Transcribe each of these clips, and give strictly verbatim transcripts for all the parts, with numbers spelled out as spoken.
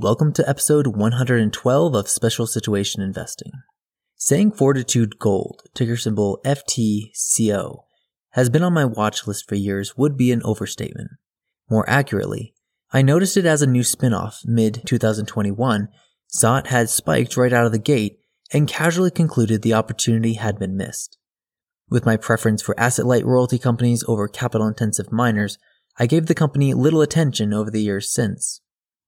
Welcome to episode one hundred twelve of Special Situation Investing. Saying Fortitude Gold, ticker symbol F T C O, has been on my watch list for years would be an overstatement. More accurately, I noticed it as a new spinoff mid twenty twenty-one, saw it had spiked right out of the gate, and casually concluded the opportunity had been missed. With my preference for asset-light royalty companies over capital-intensive miners, I gave the company little attention over the years since.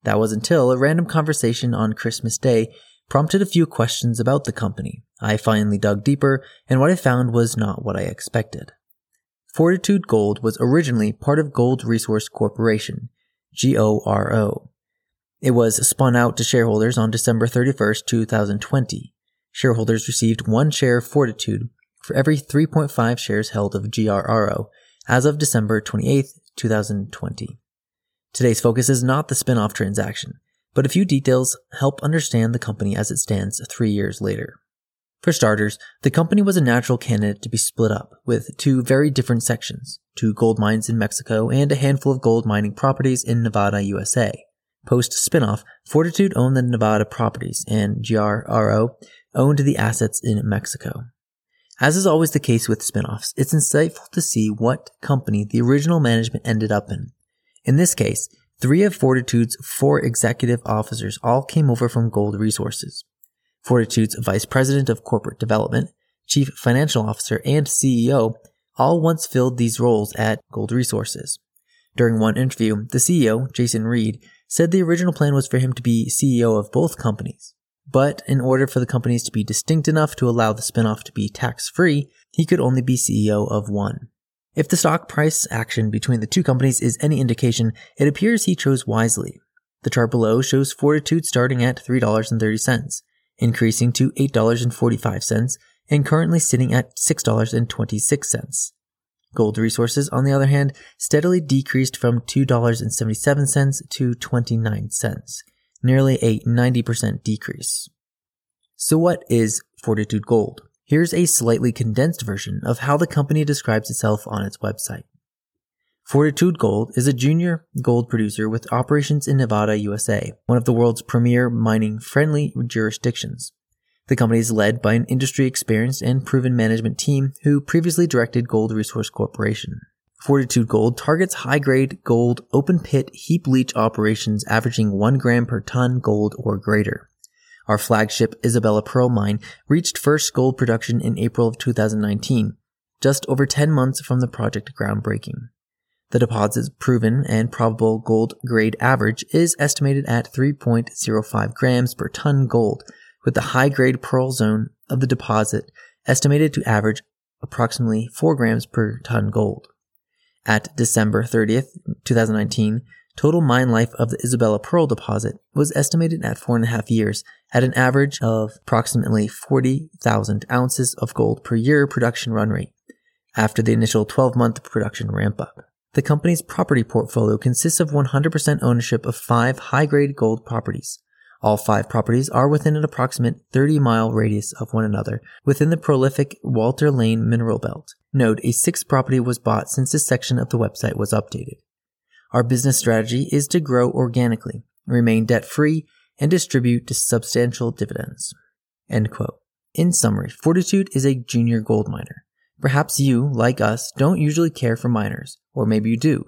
That was until a random conversation on Christmas Day prompted a few questions about the company. I finally dug deeper, and what I found was not what I expected. Fortitude Gold was originally part of Gold Resource Corporation, G O R O. It was spun out to shareholders on December thirty-first, twenty twenty. Shareholders received one share of Fortitude for every three point five shares held of G R R O as of December twenty-eighth, twenty twenty. Today's focus is not the spin-off transaction, but a few details help understand the company as it stands three years later. For starters, the company was a natural candidate to be split up, with two very different sections, two gold mines in Mexico and a handful of gold mining properties in Nevada, U S A. Post-spinoff, Fortitude owned the Nevada properties, and G R R O owned the assets in Mexico. As is always the case with spinoffs, it's insightful to see what company the original management ended up in. In this case, three of Fortitude's four executive officers all came over from Gold Resources. Fortitude's Vice President of Corporate Development, Chief Financial Officer, and C E O all once filled these roles at Gold Resources. During one interview, the C E O, Jason Reed, said the original plan was for him to be C E O of both companies. But in order for the companies to be distinct enough to allow the spinoff to be tax-free, he could only be C E O of one. If the stock price action between the two companies is any indication, it appears he chose wisely. The chart below shows Fortitude starting at three dollars and thirty cents, increasing to eight dollars and forty-five cents, and currently sitting at six dollars and twenty-six cents. Gold Resources, on the other hand, steadily decreased from two dollars and seventy-seven cents to twenty-nine cents, nearly a ninety percent decrease. So what is Fortitude Gold? Here's a slightly condensed version of how the company describes itself on its website. Fortitude Gold is a junior gold producer with operations in Nevada, U S A, one of the world's premier mining-friendly jurisdictions. The company is led by an industry-experienced and proven management team who previously directed Gold Resource Corporation. Fortitude Gold targets high-grade gold open-pit heap leach operations averaging one gram per ton gold or greater. Our flagship Isabella Pearl Mine reached first gold production in April of two thousand nineteen, just over ten months from the project groundbreaking. The deposit's proven and probable gold grade average is estimated at three point zero five grams per ton gold, with the high-grade pearl zone of the deposit estimated to average approximately four grams per ton gold. At December thirtieth, twenty nineteen, total mine life of the Isabella Pearl deposit was estimated at four and a half years at an average of approximately forty thousand ounces of gold per year production run rate after the initial twelve-month production ramp-up. The company's property portfolio consists of one hundred percent ownership of five high-grade gold properties. All five properties are within an approximate thirty-mile radius of one another within the prolific Walter Lane Mineral Belt. Note, a sixth property was bought since this section of the website was updated. Our business strategy is to grow organically, remain debt-free, and distribute substantial dividends. End quote. In summary, Fortitude is a junior gold miner. Perhaps you, like us, don't usually care for miners, or maybe you do.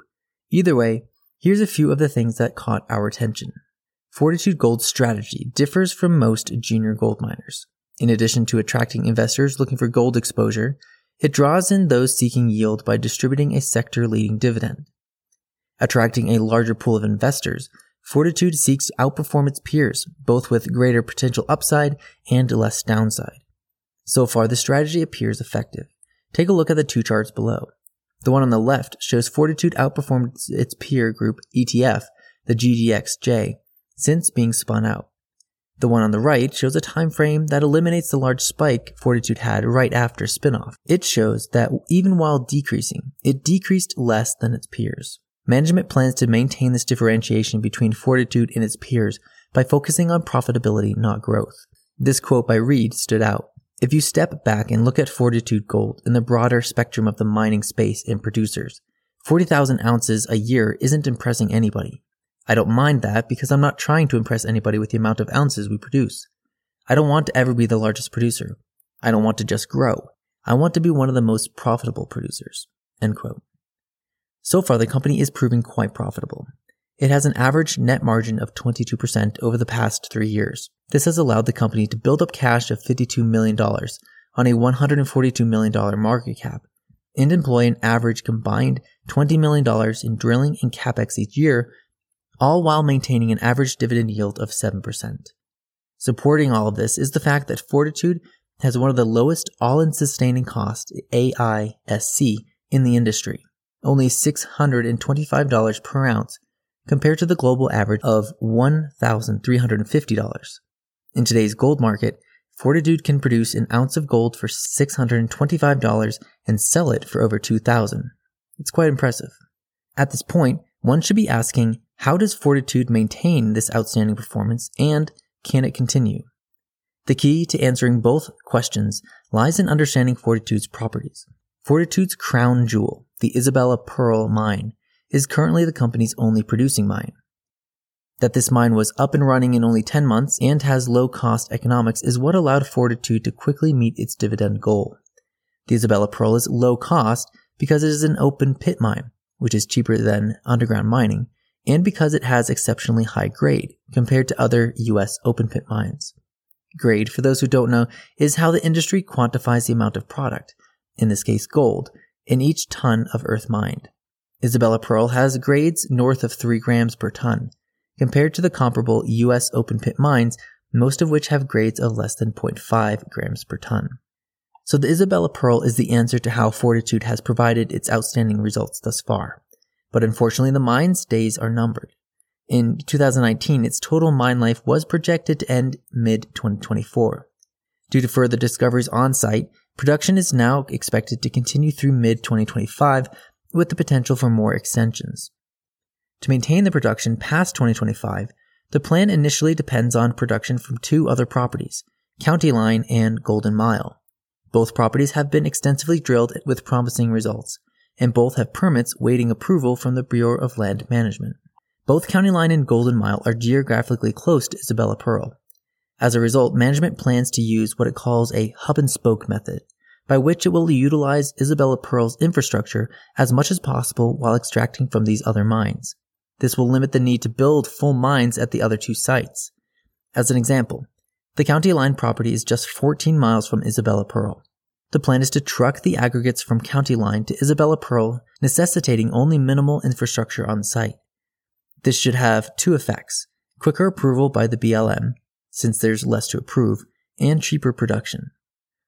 Either way, here's a few of the things that caught our attention. Fortitude Gold's strategy differs from most junior gold miners. In addition to attracting investors looking for gold exposure, it draws in those seeking yield by distributing a sector-leading dividend. Attracting a larger pool of investors, Fortitude seeks to outperform its peers, both with greater potential upside and less downside. So far, the strategy appears effective. Take a look at the two charts below. The one on the left shows Fortitude outperformed its peer group E T F, the G D X J, since being spun out. The one on the right shows a time frame that eliminates the large spike Fortitude had right after spinoff. It shows that even while decreasing, it decreased less than its peers. Management plans to maintain this differentiation between Fortitude and its peers by focusing on profitability, not growth. This quote by Reed stood out. If you step back and look at Fortitude Gold in the broader spectrum of the mining space and producers, forty thousand ounces a year isn't impressing anybody. I don't mind that because I'm not trying to impress anybody with the amount of ounces we produce. I don't want to ever be the largest producer. I don't want to just grow. I want to be one of the most profitable producers." End quote. So far, the company is proving quite profitable. It has an average net margin of twenty-two percent over the past three years. This has allowed the company to build up cash of fifty-two million dollars on a one hundred forty-two million dollars market cap and employ an average combined twenty million dollars in drilling and capex each year, all while maintaining an average dividend yield of seven percent. Supporting all of this is the fact that Fortitude has one of the lowest all-in sustaining costs, A I S C, in the industry, only six hundred twenty-five dollars per ounce, compared to the global average of one thousand three hundred fifty dollars. In today's gold market, Fortitude can produce an ounce of gold for six hundred twenty-five dollars and sell it for over two thousand dollars. It's quite impressive. At this point, one should be asking, how does Fortitude maintain this outstanding performance, and can it continue? The key to answering both questions lies in understanding Fortitude's properties. Fortitude's crown jewel, the Isabella Pearl Mine, is currently the company's only producing mine. That this mine was up and running in only ten months and has low-cost economics is what allowed Fortitude to quickly meet its dividend goal. The Isabella Pearl is low-cost because it is an open-pit mine, which is cheaper than underground mining, and because it has exceptionally high grade compared to other U S open-pit mines. Grade, for those who don't know, is how the industry quantifies the amount of product, in this case gold, in each ton of earth mined. Isabella Pearl has grades north of three grams per ton, compared to the comparable U S open-pit mines, most of which have grades of less than zero point five grams per ton. So the Isabella Pearl is the answer to how Fortitude has provided its outstanding results thus far. But unfortunately, the mine's days are numbered. In two thousand nineteen, its total mine life was projected to end mid twenty twenty-four. Due to further discoveries on site, production is now expected to continue through mid twenty twenty-five, with the potential for more extensions. To maintain the production past twenty twenty-five, the plan initially depends on production from two other properties, County Line and Golden Mile. Both properties have been extensively drilled with promising results, and both have permits waiting approval from the Bureau of Land Management. Both County Line and Golden Mile are geographically close to Isabella Pearl. As a result, management plans to use what it calls a hub-and-spoke method, by which it will utilize Isabella Pearl's infrastructure as much as possible while extracting from these other mines. This will limit the need to build full mines at the other two sites. As an example, the County Line property is just fourteen miles from Isabella Pearl. The plan is to truck the aggregates from County Line to Isabella Pearl, necessitating only minimal infrastructure on site. This should have two effects: quicker approval by the B L M, since there's less to approve, and cheaper production.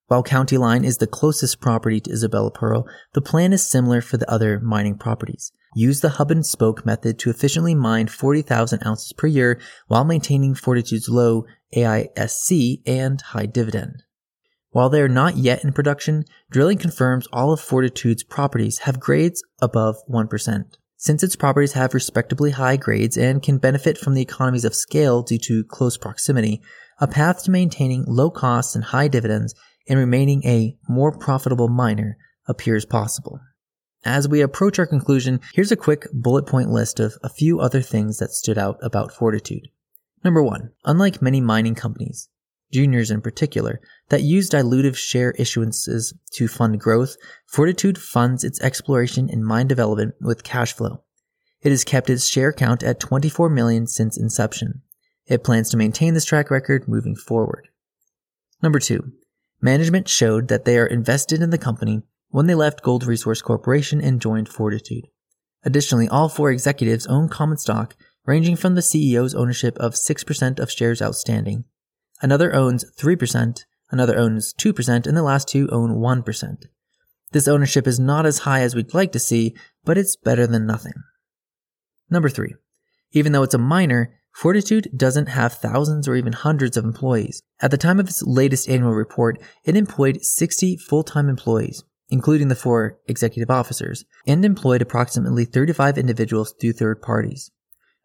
While County Line is the closest property to Isabella Pearl, the plan is similar for the other mining properties. Use the hub-and-spoke method to efficiently mine forty thousand ounces per year while maintaining Fortitude's low A I S C and high dividend. While they are not yet in production, drilling confirms all of Fortitude's properties have grades above one percent. Since its properties have respectably high grades and can benefit from the economies of scale due to close proximity, a path to maintaining low costs and high dividends and remaining a more profitable miner appears possible. As we approach our conclusion, here's a quick bullet point list of a few other things that stood out about Fortitude. Number one, unlike many mining companies, juniors in particular, that use dilutive share issuances to fund growth, Fortitude funds its exploration and mine development with cash flow. It has kept its share count at twenty-four million since inception. It plans to maintain this track record moving forward. Number two, management showed that they are invested in the company when they left Gold Resource Corporation and joined Fortitude. Additionally, all four executives own common stock, ranging from the C E O's ownership of six percent of shares outstanding. Another owns three percent, another owns two percent, and the last two own one percent. This ownership is not as high as we'd like to see, but it's better than nothing. Number three, even though it's a miner, Fortitude doesn't have thousands or even hundreds of employees. At the time of its latest annual report, it employed sixty full-time employees, including the four executive officers, and employed approximately thirty-five individuals through third parties.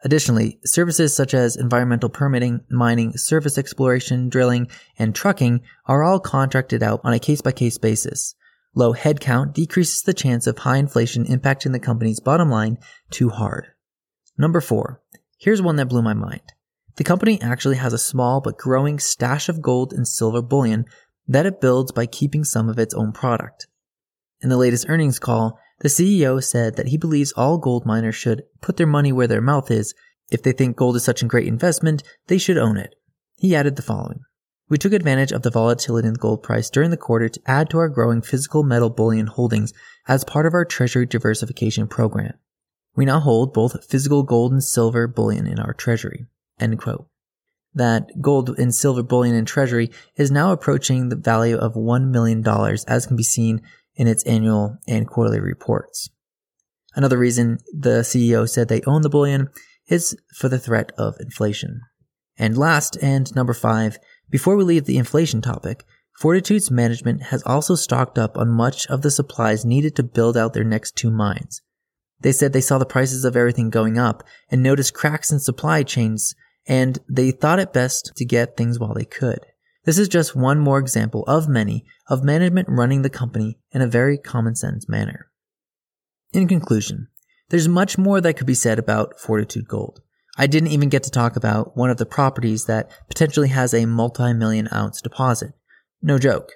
Additionally, services such as environmental permitting, mining, surface exploration, drilling, and trucking are all contracted out on a case-by-case basis. Low headcount decreases the chance of high inflation impacting the company's bottom line too hard. Number four, Here's one that blew my mind. The company actually has a small but growing stash of gold and silver bullion that it builds by keeping some of its own product. In the latest earnings call, the C E O said that he believes all gold miners should put their money where their mouth is. If they think gold is such a great investment, they should own it. He added the following. We took advantage of the volatility in the gold price during the quarter to add to our growing physical metal bullion holdings as part of our treasury diversification program. We now hold both physical gold and silver bullion in our treasury. End quote. That gold and silver bullion in treasury is now approaching the value of one million dollars, as can be seen in its annual and quarterly reports. Another reason the C E O said they own the bullion is for the threat of inflation. And last, and number five, before we leave the inflation topic, Fortitude's management has also stocked up on much of the supplies needed to build out their next two mines. They said they saw the prices of everything going up and noticed cracks in supply chains, and they thought it best to get things while they could. This is just one more example of many of management running the company in a very common sense manner. In conclusion, there's much more that could be said about Fortitude Gold. I didn't even get to talk about one of the properties that potentially has a multi-million ounce deposit. No joke.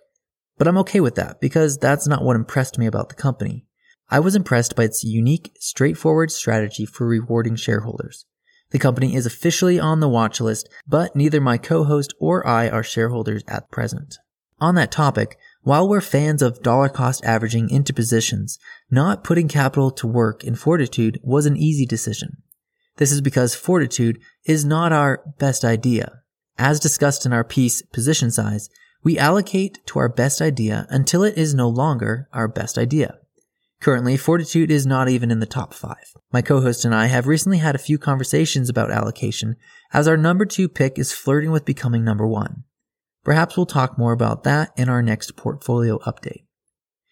But I'm okay with that because that's not what impressed me about the company. I was impressed by its unique, straightforward strategy for rewarding shareholders. The company is officially on the watch list, but neither my co-host or I are shareholders at present. On that topic, while we're fans of dollar cost averaging into positions, not putting capital to work in Fortitude was an easy decision. This is because Fortitude is not our best idea. As discussed in our piece, Position Size, we allocate to our best idea until it is no longer our best idea. Currently, Fortitude is not even in the top five. My co-host and I have recently had a few conversations about allocation, as our number two pick is flirting with becoming number one. Perhaps we'll talk more about that in our next portfolio update.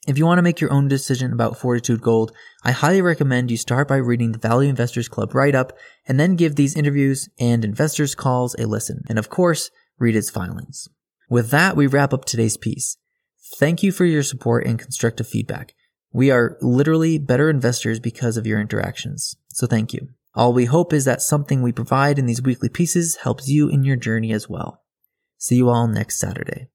If you want to make your own decision about Fortitude Gold, I highly recommend you start by reading the Value Investors Club write-up, and then give these interviews and investors' calls a listen, and of course, read its filings. With that, we wrap up today's piece. Thank you for your support and constructive feedback. We are literally better investors because of your interactions, so thank you. All we hope is that something we provide in these weekly pieces helps you in your journey as well. See you all next Saturday.